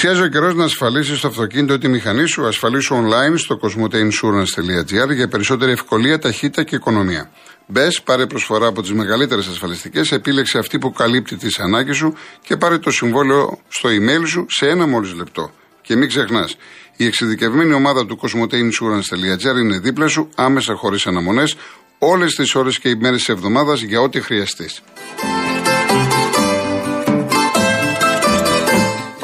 Πλησιάζει ο καιρός να ασφαλίσεις το αυτοκίνητο ή τη μηχανή σου. Ασφαλίσου online στο cosmoteinsurance.gr για περισσότερη ευκολία, ταχύτητα και οικονομία. Μπες, πάρε προσφορά από τις μεγαλύτερες ασφαλιστικές, επίλεξε αυτή που καλύπτει τις ανάγκες σου και πάρε το συμβόλαιο στο email σου σε ένα μόλις λεπτό. Και μην ξεχνάς, η εξειδικευμένη ομάδα του cosmoteinsurance.gr είναι δίπλα σου, άμεσα, χωρίς αναμονές, όλες τις ώρες και οι μέρες της εβδομάδας για ό,τι χρειαστείς.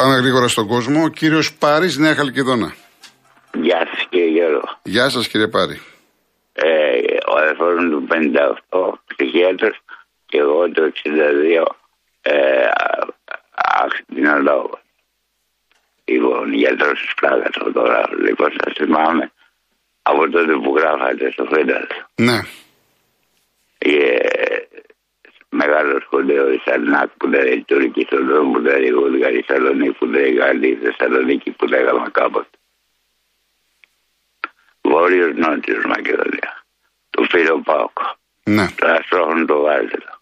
Πάμε γρήγορα στον κόσμο. Ο κύριος Πάρης, Νέα Χαλκιδόνα. Γεια σας, κύριε Γιώργο. Γεια σας, κύριε Πάρη. Ο αδερφός μου του 58, ψυχίατρος, και εγώ του 62, ακτινολόγος. Λοιπόν, γιατρός της πλάκας, φωτογράφος. Λοιπόν, σας θυμάμαι από τότε που γράφατε στο Φένταλο. Ναι. Μεγάλο σχολείο, η Σαρνάκ που λέει, η Τουρκική Σολόν που λέει, η Βουλγαρία, η Θεσσαλονίκη που λέει, η Γαλλία, η Θεσσαλονίκη που λέγαμε κάποτε. Βόρειος Νότιος Μακεδονία. Του φίλου Πάοκ. Ναι. Το Αστρόχων το Βάζελο.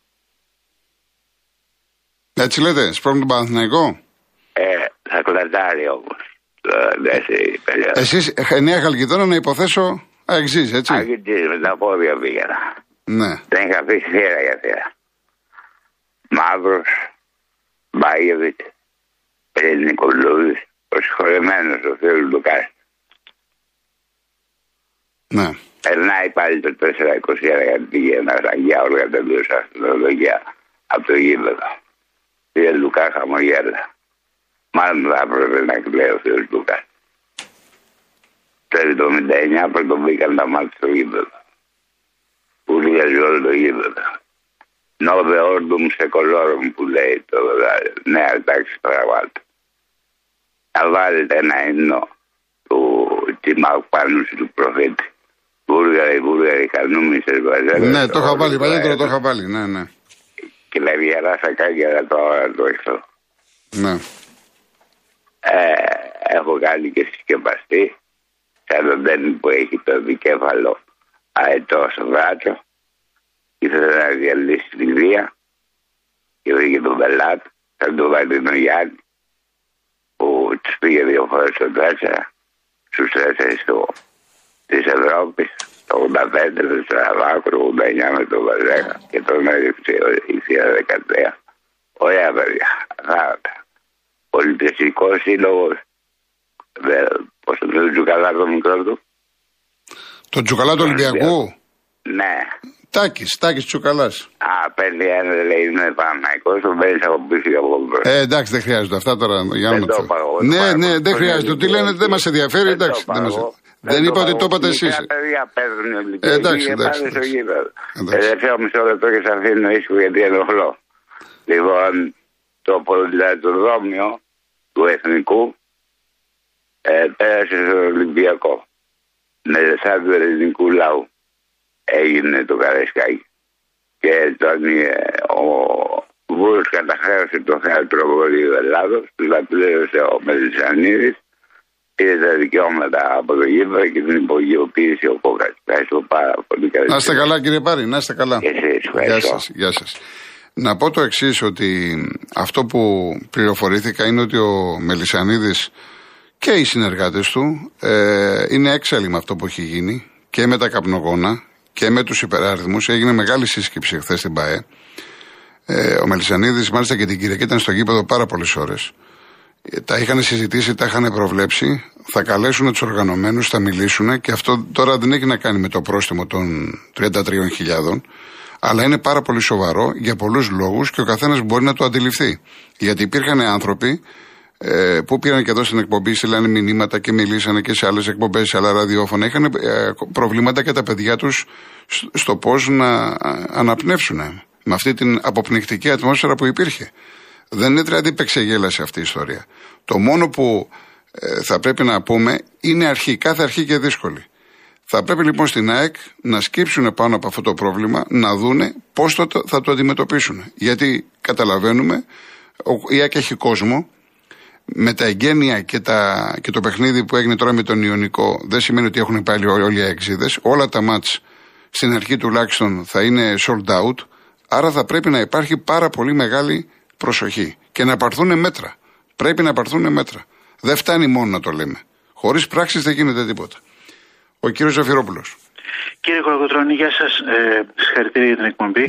Έτσι λέτε, σπρώχνει τον Παναθηναϊκό. Θα κρατάρει όμως. Εσείς, Νέα Χαλκιδόνα, να υποθέσω, αεξής, έτσι. Αεξής, με τα πόδια πήγαινα. Ναι. Δεν είχα αφήσει θύρα για θύρα. Μαύρος, Μπαΐβιτ, Ελληνικολούδης, ο συγχωρεμένος ο Θεός Λουκάς. Ναι. Περνάει πάλι το 4-21 γιατί πήγαινα στα Αγιάου για τον Θεός Αστρολογία από το γήπεδο. Θεέ Λουκά χαμογέλα. Μάλλον θα έπρεπε να κλαίει ο Θεός Λουκάς. Το 79 πρώτο μπήκαν τα μάτια στο γήπεδο. Ουλίαζε όλο το γήπεδο. Νόβε όρντουμ σε κολόρων που λέει το νέα τάξη πραγμάτων. Θα βάλετε ένα ύμνο του Τιμάκ Πάνουση του προφήτη. Βούργαροι, Βούργαροι, Κανούμι, Σερβαζέλα. Ναι, το είχα βάλει, παλιότερα το είχα βάλει, ναι, ναι. Και τα διαράσα κάκια τώρα το έχθω. Ναι. Έχω κάνει και συσκευαστή. Σαν τον τέννη που έχει το επικέφαλο αετό στο βράτο. Ήθελε να διαλύσει τη βία και βρήκε τον πελάτη, σαν τον Βαρδινό Γιάννη, που τους πήγε 2 φορές στο 4, στους 4 της Ευρώπης, το 85 με το Στραβάκο, το 89 με τον Βαζέχα και τον έδειξε η θεία 13. Ωραία παιδιά, αγάπητα. Πολιτιστικός σύλλογος, πώς το λέει, Τζουκαλά το μικρό του. Το Τζουκαλά του Ολυμπιακού. Ναι. Τάκης Τσουκαλάς. Πέντε ένα λέει είναι Παναθηναϊκός, τον παίρνεις από πίσω και από μπροστά. Εντάξει, δεν χρειάζεται αυτά τώρα για να το παγώ. Ναι, ναι, δεν χρειάζεται. Τι λένε δεν μας ενδιαφέρει, εντάξει. Δεν είπα ότι το είπατε εσείς. Εντάξει, εντάξει. Τελευταίο μισό λεπτό και σας αφήνω ήσυχο γιατί ενοχλώ. Λοιπόν, το ποδηλατοδρόμιο του Εθνικού πέρασε στον Ολυμπιακό. Με σαν του ελληνικού λαού. Έγινε το Καραϊσκάκι και ο Βούρος καταχρέωσε το θέατρο Βορείου Ελλάδος, του τα πλήρωσε ο Μελισσανίδης, πήρε τα δικαιώματα από το γήπεδο και την υπογειοποίησε ο Κόκας. Ευχαριστώ πάρα πολύ. Να είστε καλά κύριε Πάρη, να είστε καλά. Εσείς, γεια σας, γεια σας. Να πω το εξής, ότι αυτό που πληροφορήθηκα είναι ότι ο Μελισσανίδης και οι συνεργάτες του είναι έξαλλοι με αυτό που έχει γίνει και με τα καπνογόνα και με τους υπεράριθμους. Έγινε μεγάλη σύσκεψη χθες στην ΠΑΕ. Ο Μελισσανίδης, μάλιστα και την Κυριακή, ήταν στο γήπεδο πάρα πολλές ώρες. Τα είχαν συζητήσει, τα είχαν προβλέψει. Θα καλέσουν τους οργανωμένους, θα μιλήσουν και αυτό τώρα δεν έχει να κάνει με το πρόστιμο των 33.000, αλλά είναι πάρα πολύ σοβαρό για πολλούς λόγους και ο καθένας μπορεί να το αντιληφθεί. Γιατί υπήρχαν άνθρωποι που πήραν και εδώ στην εκπομπή, στείλανε μηνύματα και μιλήσανε και σε άλλες εκπομπές, σε άλλα ραδιόφωνα. Είχαν προβλήματα και τα παιδιά τους στο πώς να αναπνεύσουν με αυτή την αποπνικτική ατμόσφαιρα που υπήρχε. Δεν είναι δηλαδή υπεξεγέλαση αυτή η ιστορία. Το μόνο που θα πρέπει να πούμε είναι αρχή, κάθε αρχή και δύσκολη. Θα πρέπει λοιπόν στην ΑΕΚ να σκύψουν πάνω από αυτό το πρόβλημα, να δούνε πώς θα το αντιμετωπίσουν. Γιατί καταλαβαίνουμε, η ΑΕΚ έχει κόσμο. Με τα εγγένεια και το παιχνίδι που έγινε τώρα με τον Ιωνικό, δεν σημαίνει ότι έχουν πάλι όλοι οι αεξίδες. Όλα τα μάτς στην αρχή τουλάχιστον θα είναι sold out. Άρα θα πρέπει να υπάρχει πάρα πολύ μεγάλη προσοχή και να πάρθουν μέτρα. Πρέπει να πάρθουν μέτρα. Δεν φτάνει μόνο να το λέμε. Χωρίς πράξεις δεν γίνεται τίποτα. Ο κύριος Ζαφυρόπουλος. Κύριε Κολοκοτρώνη, γεια σας. Συγχαρητήρια για την εκπομπή.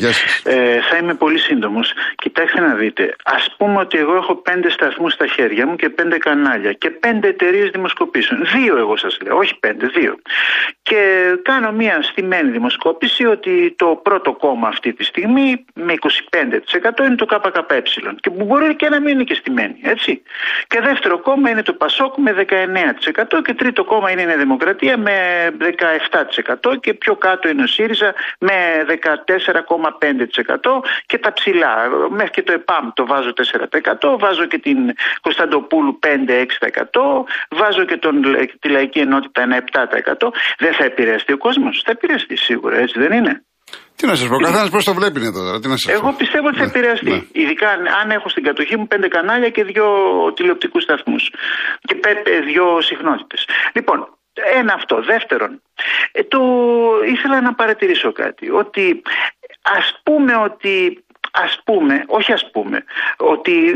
Θα είμαι πολύ σύντομος. Κοιτάξτε να δείτε. Ας πούμε ότι εγώ έχω 5 σταθμούς στα χέρια μου και 5 κανάλια και 5 εταιρείες δημοσκοπήσεων. 2 εγώ σας λέω, όχι 5, 2. Και κάνω μια στημένη δημοσκόπηση ότι το πρώτο κόμμα αυτή τη στιγμή με 25% είναι το ΚΚΕ. Και μπορεί και να μην είναι και στημένη, έτσι. Και δεύτερο κόμμα είναι το ΠΑΣΟΚ με 19% και τρίτο κόμμα είναι η Νέα Δημοκρατία με 17%. Και πιο κάτω είναι ο ΣΥΡΙΖΑ με 14,5% και τα ψηλά. Μέχρι και το ΕΠΑΜ το βάζω 4%, βάζω και την Κωνσταντοπούλου 5-6%, βάζω και τη Λαϊκή Ενότητα ένα 7%. Δεν θα επηρεαστεί ο κόσμος? Θα επηρεαστεί σίγουρα, έτσι δεν είναι? Τι να σας πω, ο καθένας πώς το βλέπει τώρα. Εγώ πιστεύω ότι θα επηρεαστεί. Ναι. Ειδικά αν έχω στην κατοχή μου 5 κανάλια και 2 τηλεοπτικούς σταθμούς και 2 συχνότητες. Λοιπόν. Ένα αυτό. Δεύτερον, ήθελα να παρατηρήσω κάτι, ότι ότι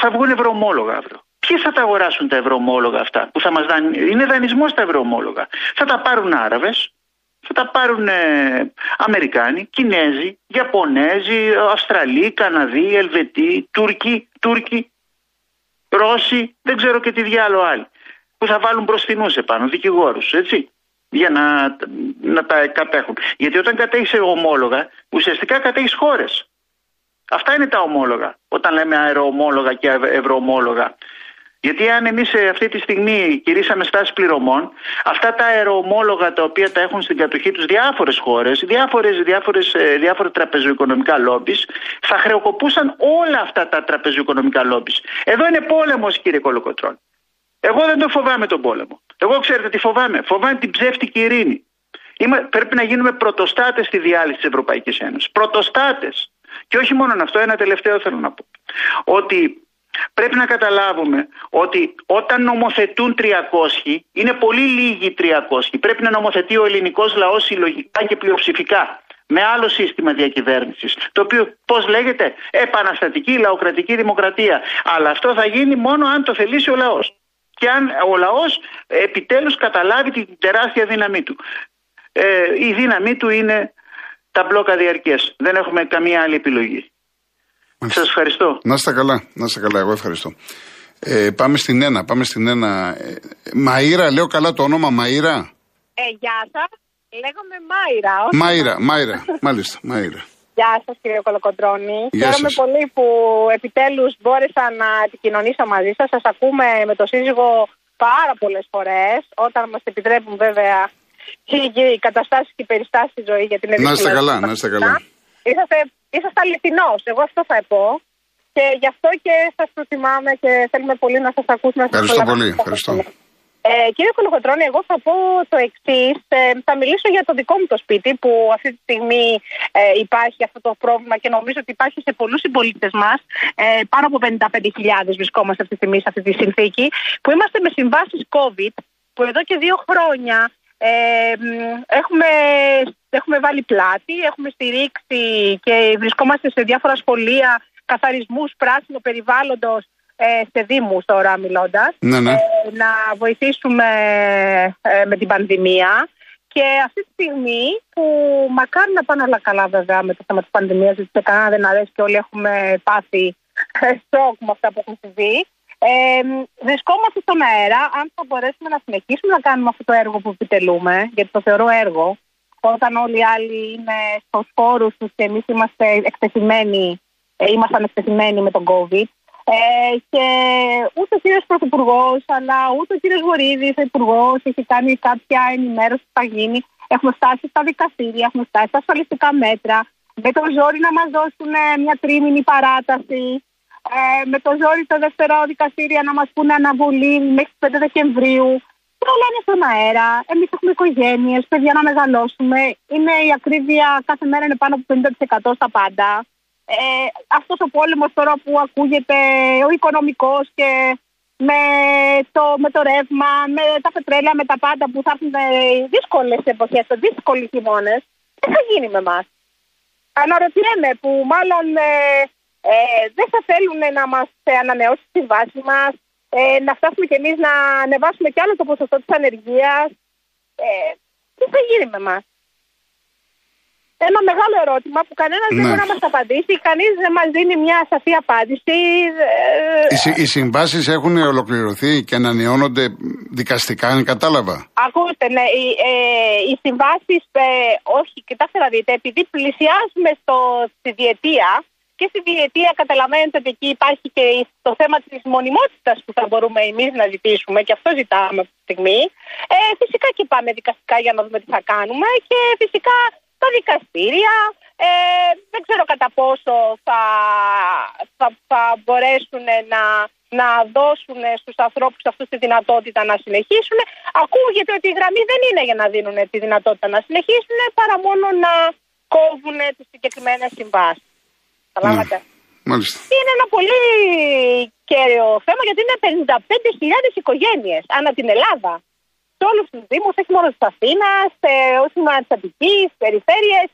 θα βγουν ευρωομόλογα αύριο. Ποιοι θα τα αγοράσουν τα ευρωομόλογα αυτά που θα μας δανείσουν? Είναι δανεισμός τα ευρωομόλογα. Θα τα πάρουν Άραβες, θα τα πάρουν Αμερικάνοι, Κινέζοι, Ιαπωνέζοι, Αυστραλοί, Καναδοί, Ελβετοί, Τούρκοι, Ρώσοι, δεν ξέρω και τι διάλο άλλοι, που θα βάλουν μπροστινούς επάνω, δικηγόρους, έτσι, για να τα κατέχουν. Γιατί όταν κατέχεις ομόλογα, ουσιαστικά κατέχεις χώρες. Αυτά είναι τα ομόλογα, όταν λέμε αεροομόλογα και ευρωομόλογα. Γιατί αν εμείς αυτή τη στιγμή κηρύσαμε στάσεις πληρωμών, αυτά τα αεροομόλογα τα οποία τα έχουν στην κατοχή τους διάφορες χώρες, διάφορα τραπεζοοικονομικά λόμπις, θα χρεοκοπούσαν όλα αυτά τα τραπεζοοικονομικά λόμπις. Εδώ είναι πόλεμος, κύριε Κολοκοτρώνη. Εγώ δεν το φοβάμαι τον πόλεμο. Εγώ ξέρετε τι φοβάμαι? Φοβάμαι την ψεύτικη ειρήνη. Πρέπει να γίνουμε πρωτοστάτες στη διάλυση της Ευρωπαϊκής Ένωσης. Πρωτοστάτες. Και όχι μόνο αυτό, ένα τελευταίο θέλω να πω. Ότι πρέπει να καταλάβουμε ότι όταν νομοθετούν 300, είναι πολύ λίγοι 300. Πρέπει να νομοθετεί ο ελληνικός λαός συλλογικά και πλειοψηφικά. Με άλλο σύστημα διακυβέρνησης, το οποίο πώς λέγεται? Επαναστατική λαοκρατική δημοκρατία. Αλλά αυτό θα γίνει μόνο αν το θελήσει ο λαός. Και αν ο λαός επιτέλους καταλάβει την τεράστια δύναμή του. Η δύναμή του είναι τα μπλόκα διαρκές. Δεν έχουμε καμία άλλη επιλογή. Μάλιστα. Σας ευχαριστώ. Να είστε καλά, εγώ ευχαριστώ. Πάμε στην ένα. Μαΐρα, λέω καλά το όνομα Μαΐρα? Γεια σας, λέγομαι Μαΐρα, μάλιστα, Μαΐρα. Γεια σας κύριε Κολοκοτρώνη. Χαίρομαι πολύ που επιτέλους μπόρεσα να επικοινωνήσω μαζί σας. Σας ακούμε με το σύζυγο πάρα πολλές φορές, όταν μας επιτρέπουν βέβαια οι καταστάσεις και οι περιστάσεις στη ζωή. Γιατί είναι να είστε καλά. Είσαστε αληθινός, εγώ αυτό θα πω. Και γι' αυτό και σας προτιμάμε και θέλουμε πολύ να σας ακούσουμε. Ευχαριστώ πολύ. Κύριε Κολοκοτρώνη, εγώ θα πω το εξής. Θα μιλήσω για το δικό μου το σπίτι που αυτή τη στιγμή υπάρχει αυτό το πρόβλημα και νομίζω ότι υπάρχει σε πολλούς συμπολίτες μας. Πάνω από 55.000 βρισκόμαστε αυτή τη στιγμή σε αυτή τη συνθήκη, που είμαστε με συμβάσεις COVID, που εδώ και 2 χρόνια έχουμε βάλει πλάτη, έχουμε στηρίξει και βρισκόμαστε σε διάφορα σχολεία καθαρισμούς πράσινου περιβάλλοντος, σε δήμους τώρα μιλώντας, να βοηθήσουμε με την πανδημία. Και αυτή τη στιγμή που μακάρι να πάνε όλα καλά βέβαια με το θέμα της πανδημίας, γιατί σε κανένα δεν αρέσει και όλοι έχουμε πάθει σοκ με αυτά που έχουν συμβεί, βρισκόμαστε στον αέρα αν θα μπορέσουμε να συνεχίσουμε να κάνουμε αυτό το έργο που επιτελούμε, γιατί το θεωρώ έργο, όταν όλοι οι άλλοι είναι στους χώρους τους και εμείς ήμασταν εκτεθειμένοι με τον COVID. Και ούτε ο κύριος Πρωθυπουργός, αλλά ούτε ο κύριος Βορίδης, ο Υπουργός, έχει κάνει κάποια ενημέρωση που θα γίνει. Έχουμε φτάσει στα δικαστήρια, έχουμε φτάσει στα ασφαλιστικά μέτρα. Με το ζόρι να μας δώσουν μια 3 μηνή παράταση. Με το ζόρι τα δεύτερα δικαστήρια να μας πούνε αναβολή μέχρι τις 5 Δεκεμβρίου. Όλα είναι στον αέρα. Εμείς έχουμε οικογένειες, παιδιά να μεγαλώσουμε. Είναι η ακρίβεια κάθε μέρα είναι πάνω από 50% στα πάντα. Αυτός ο πόλεμος τώρα που ακούγεται ο οικονομικός και με το ρεύμα, με τα πετρέλαια, με τα πάντα που θα έρθουν δύσκολες εποχές, δύσκολοι χειμώνες, δεν θα γίνει με εμάς. Αναρωτιέμαι που μάλλον δεν θα θέλουν να μας ανανεώσει τη βάση μας, να φτάσουμε κι εμείς να ανεβάσουμε κι άλλο το ποσοστό της ανεργίας. Τι θα γίνει με εμάς? Ένα μεγάλο ερώτημα που κανένας δεν μπορεί να μας απαντήσει, κανείς δεν μας δίνει μια σαφή απάντηση. Οι συμβάσεις έχουν ολοκληρωθεί και ανανεώνονται δικαστικά, αν κατάλαβα. Ακούστε, ναι, οι συμβάσεις, όχι, κοιτάξτε να δείτε, επειδή πλησιάζουμε στη διετία, και στη διετία καταλαβαίνετε ότι εκεί υπάρχει και το θέμα της μονιμότητας που θα μπορούμε εμείς να ζητήσουμε και αυτό ζητάμε αυτή τη στιγμή. Φυσικά και πάμε δικαστικά για να δούμε τι θα κάνουμε και φυσικά τα δικαστήρια, δεν ξέρω κατά πόσο θα μπορέσουν να δώσουν στους ανθρώπους αυτούς τη δυνατότητα να συνεχίσουν. Ακούγεται ότι η γραμμή δεν είναι για να δίνουν τη δυνατότητα να συνεχίσουν, παρά μόνο να κόβουν τις συγκεκριμένες συμβάσεις. Καταλάβατε. Είναι ένα πολύ κέριο θέμα, γιατί είναι 55.000 οικογένειες ανά την Ελλάδα. Σε όλους τους Δήμους, όχι μόνο της Αθήνας, όχι μόνο της Αττικής, περιφέρειες,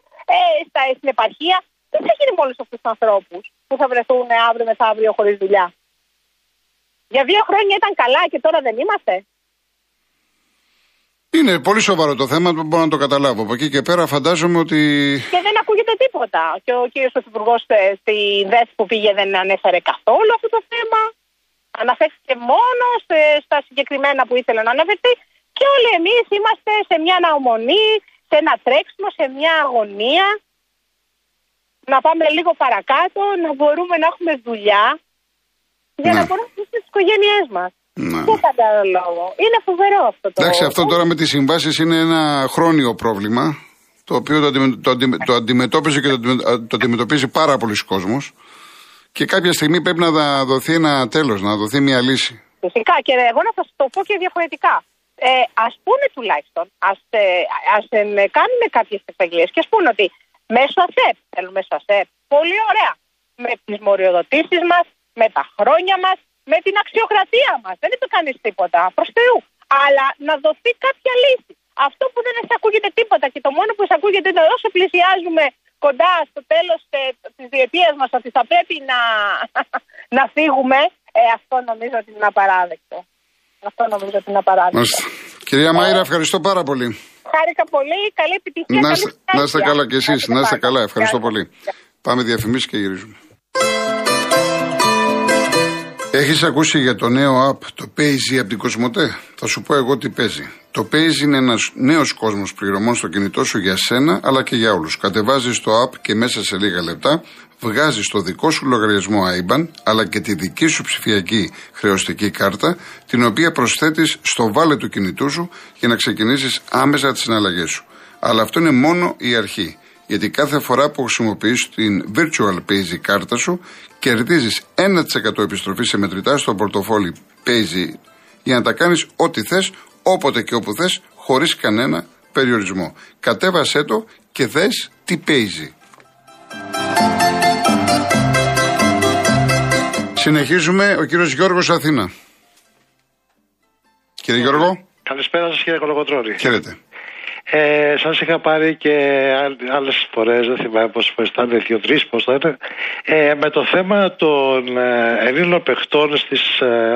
στην επαρχία. Δεν θα γίνει με όλους αυτούς τους ανθρώπους που θα βρεθούν αύριο μεθαύριο χωρίς δουλειά. Για 2 χρόνια ήταν καλά και τώρα δεν είμαστε. Είναι πολύ σοβαρό το θέμα, μπορώ να το καταλάβω. Από εκεί και πέρα φαντάζομαι ότι. Και δεν ακούγεται τίποτα. Και ο κύριος Πρωθυπουργός στην ΔΕΘ που πήγε δεν ανέφερε καθόλου αυτό το θέμα. Αναφέρθηκε μόνο στα συγκεκριμένα που ήθελε να αναφερθεί. Και όλοι εμείς είμαστε σε μια αναμονή, σε ένα τρέξιμο, σε μια αγωνία. Να πάμε λίγο παρακάτω, να μπορούμε να έχουμε δουλειά για να μπορούμε να ζήσουμε τις οικογένειές μας. Δεν κατά λόγο. Είναι φοβερό αυτό το. Εντάξει, αυτό τώρα με τις συμβάσεις είναι ένα χρόνιο πρόβλημα, το οποίο το αντιμετώπιζε και το αντιμετωπίζει πάρα πολλοί κόσμος. Και κάποια στιγμή πρέπει να δοθεί ένα τέλος, να δοθεί μια λύση. Φυσικά, και εγώ να σας το πω και διαφορετικά. Ας πούμε τουλάχιστον, ας κάνουμε κάποιες εξαγγελίες και ας πούμε ότι μέσω ΑΣΕΠ, θέλουμε μέσω ΑΣΕΠ, πολύ ωραία. Με τις μοριοδοτήσεις μας, με τα χρόνια μας, με την αξιοκρατία μας. Δεν είπε κανείς τίποτα, προς Θεού. Αλλά να δοθεί κάποια λύση. Αυτό που δεν ακούγεται τίποτα και το μόνο που ακούγεται είναι όσο πλησιάζουμε κοντά στο τέλος της διετίας μας ότι θα πρέπει να φύγουμε, αυτό νομίζω ότι είναι απαράδεκτο. Κυρία Μαΐρα, ευχαριστώ πάρα πολύ. Χάρηκα πολύ, καλή επιτυχία. Να είστε καλά κι εσείς, να είστε καλά, ευχαριστώ πολύ. Πάμε διαφημίσεις και γυρίζουμε. Έχεις ακούσει για το νέο app, το PayZee από την Κοσμοτέ? Θα σου πω εγώ τι παίζει. Το PayZee είναι ένας νέος κόσμος πληρωμών στο κινητό σου για σένα αλλά και για όλους. Κατεβάζεις το app και μέσα σε λίγα λεπτά βγάζεις το δικό σου λογαριασμό IBAN αλλά και τη δική σου ψηφιακή χρεωστική κάρτα, την οποία προσθέτεις στο βάλε του κινητού σου για να ξεκινήσεις άμεσα τις συναλλαγές σου. Αλλά αυτό είναι μόνο η αρχή. Γιατί κάθε φορά που χρησιμοποιείς την Virtual PayZee κάρτα σου, κερδίζεις 1% επιστροφή σε μετρητά στο πορτοφόλι PayZee για να τα κάνεις ό,τι θες, όποτε και όπου θες, χωρίς κανένα περιορισμό. Κατέβασέ το και δες τι PayZee. Συνεχίζουμε, ο κύριος Γιώργος Αθήνα. Κύριε Γιώργο. Καλησπέρα σας κύριε Κολοκοτρώνη. Χαίρετε. Σας είχα πάρει και άλλες φορές, δεν θυμάμαι πως ήταν, 2-3 πως ήταν, με το θέμα των Ελλήνων παιχτών στις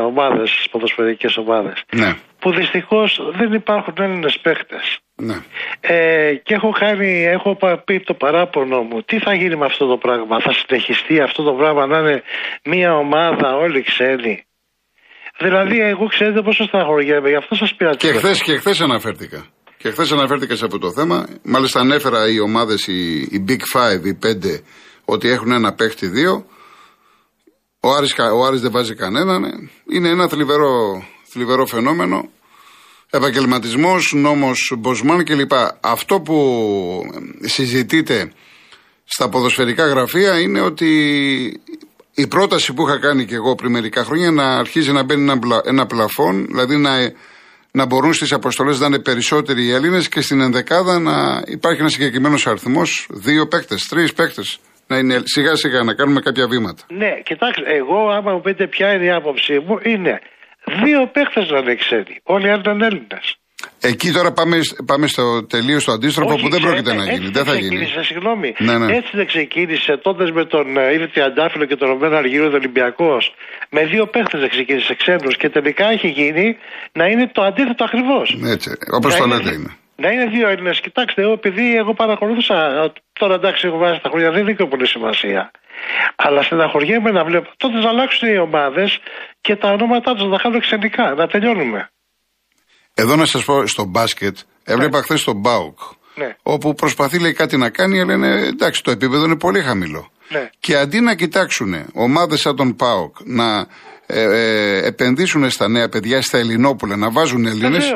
ομάδες, στις ποδοσφαιρικές ομάδες. Ναι. Που δυστυχώς δεν υπάρχουν Έλληνες παίχτες. Ναι. Και έχω πει το παράπονο μου, τι θα γίνει με αυτό το πράγμα, θα συνεχιστεί αυτό το πράγμα να είναι μια ομάδα όλοι ξένοι? Δηλαδή εγώ ξέρετε πόσο στεναχωριέμαι, γι' αυτό σας πήρα. Και χθες αναφέρθηκα. Και χθες αναφέρθηκα σε αυτό το θέμα. Μάλιστα ανέφερα οι ομάδες, οι Big Five, οι 5, ότι έχουν ένα παίχτη 2. Ο Άρης δεν βάζει κανέναν. Ναι. Είναι ένα θλιβερό φαινόμενο. Επαγγελματισμός, νόμος Μποσμάν κλπ. Αυτό που συζητείται στα ποδοσφαιρικά γραφεία είναι ότι η πρόταση που είχα κάνει και εγώ πριν μερικά χρόνια να αρχίζει να μπαίνει ένα πλαφόν, δηλαδή να μπορούν στις αποστολές να είναι περισσότεροι οι Έλληνες και στην ενδεκάδα να υπάρχει ένα συγκεκριμένος αριθμός, 2 παίκτες, 3 παίκτες. Να είναι σιγά σιγά, να κάνουμε κάποια βήματα. Ναι, κοιτάξτε, εγώ άμα μου πείτε ποια είναι η άποψή μου, είναι 2 παίκτες να είναι ξένοι. Όλοι άλλοι ήταν Έλληνες. Εκεί τώρα πάμε στο τελείως στο αντίστροφο. Όχι, που δεν πρόκειται να γίνει. Δεν θα γίνει. Συγγνώμη. Ναι, ναι. Έτσι δεν ξεκίνησε τότε με τον Ήρτη Αντάφυλλο και τον Ρωμένο Αργύριο Ολυμπιακός. Με δύο παίχτες δεν ξεκίνησε ξένους και τελικά έχει γίνει να είναι το αντίθετο ακριβώς. Έτσι. Όπως το λέτε είναι. Να είναι δύο Έλληνες. Κοιτάξτε, επειδή εγώ παρακολούθησα. Τώρα εντάξει, έχω βάσει τα χρόνια, δεν δίνει πολύ σημασία. Αλλά στεναχωριέμαι να βλέπω τότε να αλλάξουν οι ομάδες και τα ονόματά τους να τα χάνουν ξενικά. Να τελειώνουμε. Εδώ να σας πω στο μπάσκετ, έβλεπα χθες τον ΠΑΟΚ, όπου προσπαθεί λέει κάτι να κάνει, αλλά είναι, εντάξει, το επίπεδο είναι πολύ χαμηλό. Ναι. Και αντί να κοιτάξουν ομάδες σαν τον ΠΑΟΚ να επενδύσουν στα νέα παιδιά, στα Ελληνόπουλα, να βάζουν Έλληνες,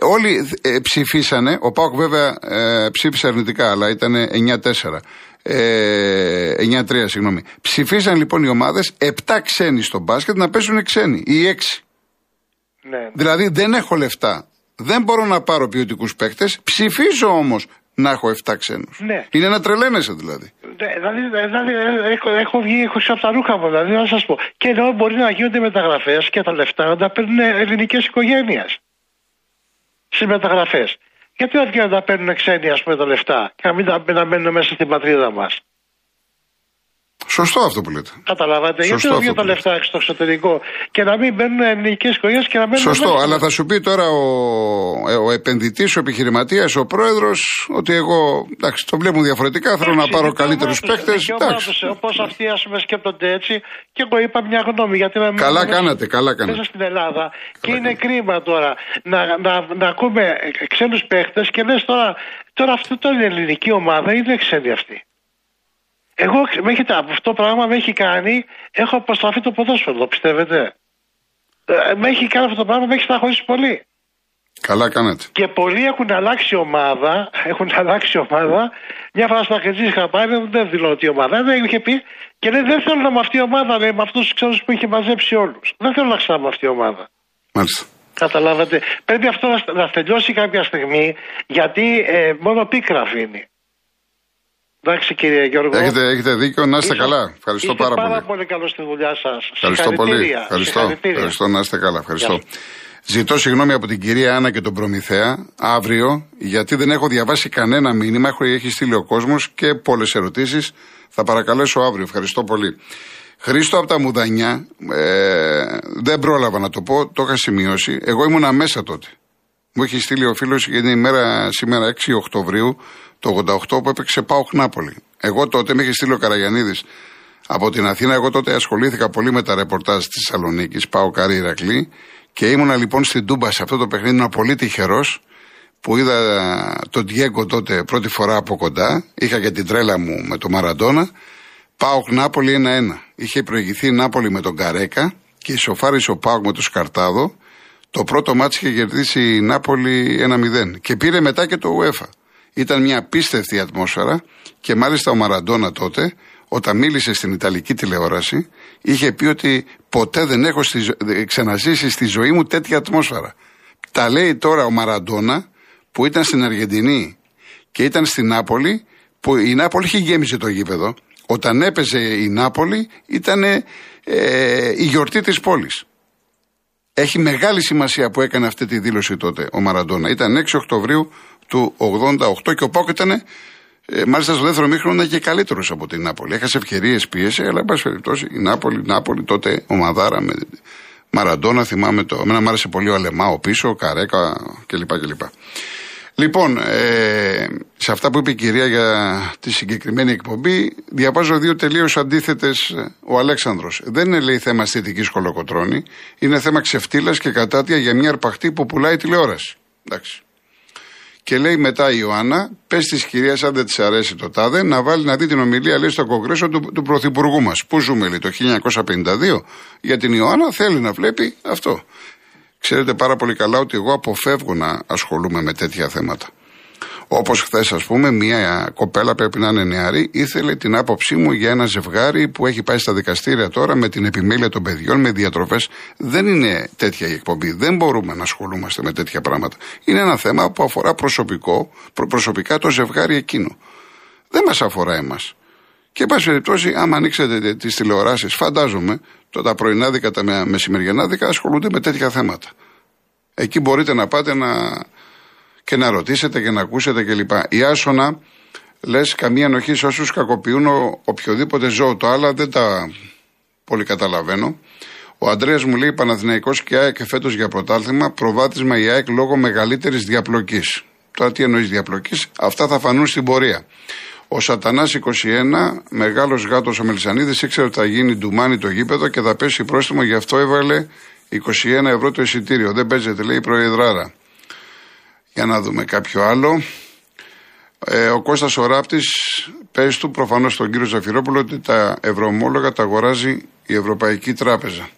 όλοι ψηφίσανε, ο ΠΑΟΚ βέβαια ψήφισε αρνητικά, αλλά ήταν 9-3, συγγνώμη. Ψηφίσαν λοιπόν οι ομάδες 7 ξένοι στο μπάσκετ να πέσουν ξένοι ή 6. Ναι. Δηλαδή δεν έχω λεφτά, δεν μπορώ να πάρω ποιοτικούς παίκτες, ψηφίζω όμως να έχω 7 ξένους. Ναι. Είναι να τρελαίνεσαι δηλαδή. Ναι, δηλαδή έχω βγει από τα ρούχα μου, δηλαδή να σας πω. Και ενώ μπορεί να γίνονται μεταγραφές και τα λεφτά να τα παίρνουν ελληνικές οικογένειες στις μεταγραφές. Γιατί όχι να τα παίρνουν ξένοι ας πούμε τα λεφτά και να μην να μένουν μέσα στην πατρίδα μας. Σωστό αυτό που λέτε. Καταλαβαίνετε. Γιατί δεν βγαίνουν τα λεφτά στο εξωτερικό και να μην μπαίνουν ελληνικές οικογένειες και να μπαίνουν. Σωστό, αλλά θα σου πει τώρα ο επενδυτής, ο επιχειρηματίας, ο πρόεδρος, ότι εγώ εντάξει, το βλέπουν διαφορετικά. Θέλω να πάρω καλύτερους παίκτες. Όπως αυτοί α πούμε σκέπτονται έτσι, και εγώ είπα μια γνώμη. Γιατί να μην καλά κάνατε, καλά κάνατε. Μέσα στην Ελλάδα και είναι κρίμα τώρα να ακούμε ξένους παίκτες και λες τώρα αυτή η ελληνική ομάδα είναι ξένη αυτή. Εγώ αυτό το πράγμα με έχει κάνει, έχω αποστραφεί το ποδόσφαιρο, πιστεύετε. Με έχει κάνει αυτό το πράγμα, με έχει στεναχωρήσει πολύ. Καλά κάνετε. Και πολλοί έχουν αλλάξει ομάδα. Μια φορά στα Χρυσή είχα πάει, δεν δηλώνω τι ομάδα. Δεν είχε πει και λέει, δεν θέλω να είμαι αυτή η ομάδα, λέει, με αυτούς τους ξένους που είχε μαζέψει όλους. Δεν θέλω να ξανά με αυτή η ομάδα. Μάλιστα. Καταλάβατε. Πρέπει αυτό να τελειώσει κάποια στιγμή, γιατί μόνο πίκρα αφήνει. Εντάξει κύριε Γιώργο. Έχετε δίκιο, να είστε καλά. Ευχαριστώ πάρα πολύ καλό στη δουλειά σας. Ευχαριστώ πολύ. Ευχαριστώ, να είστε καλά. Ευχαριστώ. Ζητώ συγγνώμη από την κυρία Άννα και τον Προμηθέα αύριο, γιατί δεν έχω διαβάσει κανένα μήνυμα. Έχει στείλει ο κόσμος και πολλές ερωτήσεις. Θα παρακαλέσω αύριο. Ευχαριστώ πολύ. Χρήστο από τα Μουδανιά, δεν πρόλαβα να το πω, το είχα σημειώσει. Εγώ ήμουνα μέσα τότε. Μου έχει στείλει ο φίλος για την ημέρα σήμερα 6 Οκτωβρίου το 88 που έπαιξε ΠΑΟΚ Νάπολη. Εγώ τότε, με είχε στείλει ο Καραγιαννίδης από την Αθήνα, εγώ τότε ασχολήθηκα πολύ με τα ρεπορτάζ της Θεσσαλονίκης, ΠΑΟΚ Ηρακλή, και ήμουνα λοιπόν στην Τούμπα σε αυτό το παιχνίδι, ήμουν πολύ τυχερός που είδα τον Ντιέγκο τότε πρώτη φορά από κοντά, είχα και την τρέλα μου με τον Μαραντόνα, ΠΑΟΚ Νάπολη 1-1. Είχε προηγηθεί η Νάπολη με τον Καρέκα και ισοφάρισε ο ΠΑΟΚ με τον Σκαρτάδο. Το πρώτο μάτς είχε κερδίσει η Νάπολη 1-0 και πήρε μετά και το UEFA. Ήταν μια απίστευτη ατμόσφαιρα και μάλιστα ο Μαραντόνα τότε, όταν μίλησε στην Ιταλική τηλεόραση, είχε πει ότι ποτέ δεν έχω ξαναζήσει στη ζωή μου τέτοια ατμόσφαιρα. Τα λέει τώρα ο Μαραντόνα που ήταν στην Αργεντινή και ήταν στην Νάπολη, που η Νάπολη είχε γέμισε το γήπεδο. Όταν έπαιζε η Νάπολη ήταν η γιορτή της πόλης. Έχει μεγάλη σημασία που έκανε αυτή τη δήλωση τότε ο Μαραντόνα. Ήταν 6 Οκτωβρίου του 88 και ο ΠΑΟΚ ήταν μάλιστα στο δεύτερο μήχρονο και καλύτερος από την Νάπολη. Έχασε ευκαιρίες, πίεση, αλλά εν πάση περιπτώσει η Νάπολη τότε ομαδάρα με Μαραντόνα, θυμάμαι το. Εμένα μου άρεσε πολύ ο Αλεμάο πίσω, ο Καρέκα κλπ. Λοιπόν, σε αυτά που είπε η κυρία για τη συγκεκριμένη εκπομπή, διαβάζω δύο τελείως αντίθετες. Ο Αλέξανδρος, δεν είναι λέει θέμα αισθητικής Κολοκοτρώνη, είναι θέμα ξεφτύλας και κατάτια για μια αρπαχτή που πουλάει τηλεόραση. Εντάξει. Και λέει μετά η Ιωάννα, πες της κυρίας, αν δεν της αρέσει το τάδε, να βάλει να δει την ομιλία, λέει, στο κογκρέσο του πρωθυπουργού μας. Πού ζούμε, λέει, το 1952, για την Ιωάννα θέλει να βλέπει αυτό. Ξέρετε πάρα πολύ καλά ότι εγώ αποφεύγω να ασχολούμαι με τέτοια θέματα. Όπως χθες, ας πούμε, μια κοπέλα, πρέπει να είναι νεαρή, ήθελε την άποψή μου για ένα ζευγάρι που έχει πάει στα δικαστήρια τώρα με την επιμέλεια των παιδιών, με διατροφές. Δεν είναι τέτοια η εκπομπή. Δεν μπορούμε να ασχολούμαστε με τέτοια πράγματα. Είναι ένα θέμα που αφορά προσωπικά το ζευγάρι εκείνο. Δεν μας αφορά εμάς. Και, εν πάση περιπτώσει, άμα ανοίξετε τις τηλεοράσεις, φαντάζομαι, τα πρωινάδικα, τα μεσημεριανάδικα ασχολούνται με τέτοια θέματα. Εκεί μπορείτε να πάτε να και να ρωτήσετε και να ακούσετε κλπ. Η άσονα, λες, καμία ενοχή σε όσους κακοποιούν οποιοδήποτε ζώο. Το άλλα δεν τα πολύ καταλαβαίνω. Ο Αντρέας μου λέει: Παναθηναϊκός και ΑΕΚ φέτος για πρωτάθλημα, προβάδισμα η ΑΕΚ λόγω μεγαλύτερης διαπλοκής. Τώρα τι εννοείς διαπλοκής, αυτά θα φανούν στην πορεία. Ο Σατανάς 21, μεγάλος γάτος ο Μελισανίδης, ήξερε ότι θα γίνει ντουμάνι το γήπεδο και θα πέσει πρόστιμο, γι' αυτό έβαλε 21 ευρώ το εισιτήριο. Δεν παίζεται, λέει η Προεδράρα. Για να δούμε κάποιο άλλο. Ο Κώστας ο Ράπτης, πες του προφανώς στον κύριο Ζαφυρόπουλο ότι τα ευρωομόλογα τα αγοράζει η Ευρωπαϊκή Τράπεζα.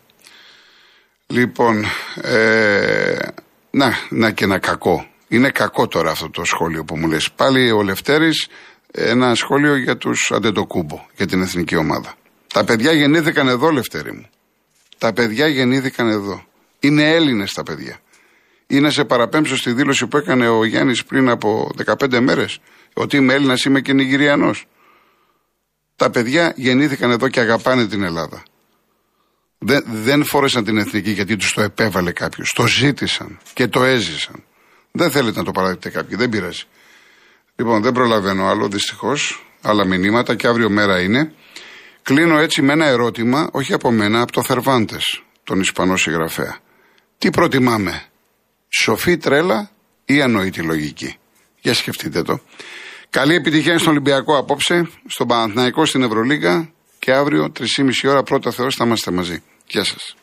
Λοιπόν, να και ένα κακό. Είναι κακό τώρα αυτό το σχόλιο που μου λες. Πάλι ο Λευτέρης, ένα σχόλιο για τους Αντετοκούμπο, για την εθνική ομάδα. Τα παιδιά γεννήθηκαν εδώ, Λευτέρη μου. Τα παιδιά γεννήθηκαν εδώ. Είναι Έλληνες τα παιδιά. Ή να σε παραπέμψω στη δήλωση που έκανε ο Γιάννης πριν από 15 μέρες, ότι είμαι Έλληνας, είμαι και Νιγηριανός. Τα παιδιά γεννήθηκαν εδώ και αγαπάνε την Ελλάδα. Δεν φόρεσαν την εθνική γιατί τους το επέβαλε κάποιος. Το ζήτησαν και το έζησαν. Δεν θέλετε να το παραδείτε κάποιοι, δεν πειράζει. Λοιπόν, δεν προλαβαίνω άλλο δυστυχώς, άλλα μηνύματα και αύριο μέρα είναι. Κλείνω έτσι με ένα ερώτημα, όχι από μένα, από το Θερβάντες, τον Ισπανό συγγραφέα. Τι προτιμάμε, σοφή τρέλα ή ανοήτη λογική? Για σκεφτείτε το. Καλή επιτυχία στον Ολυμπιακό απόψε, στον Παναθηναϊκό, στην Ευρωλίγκα, και αύριο 3,5 ώρα πρώτα Θεός θα είμαστε μαζί. Γεια σας.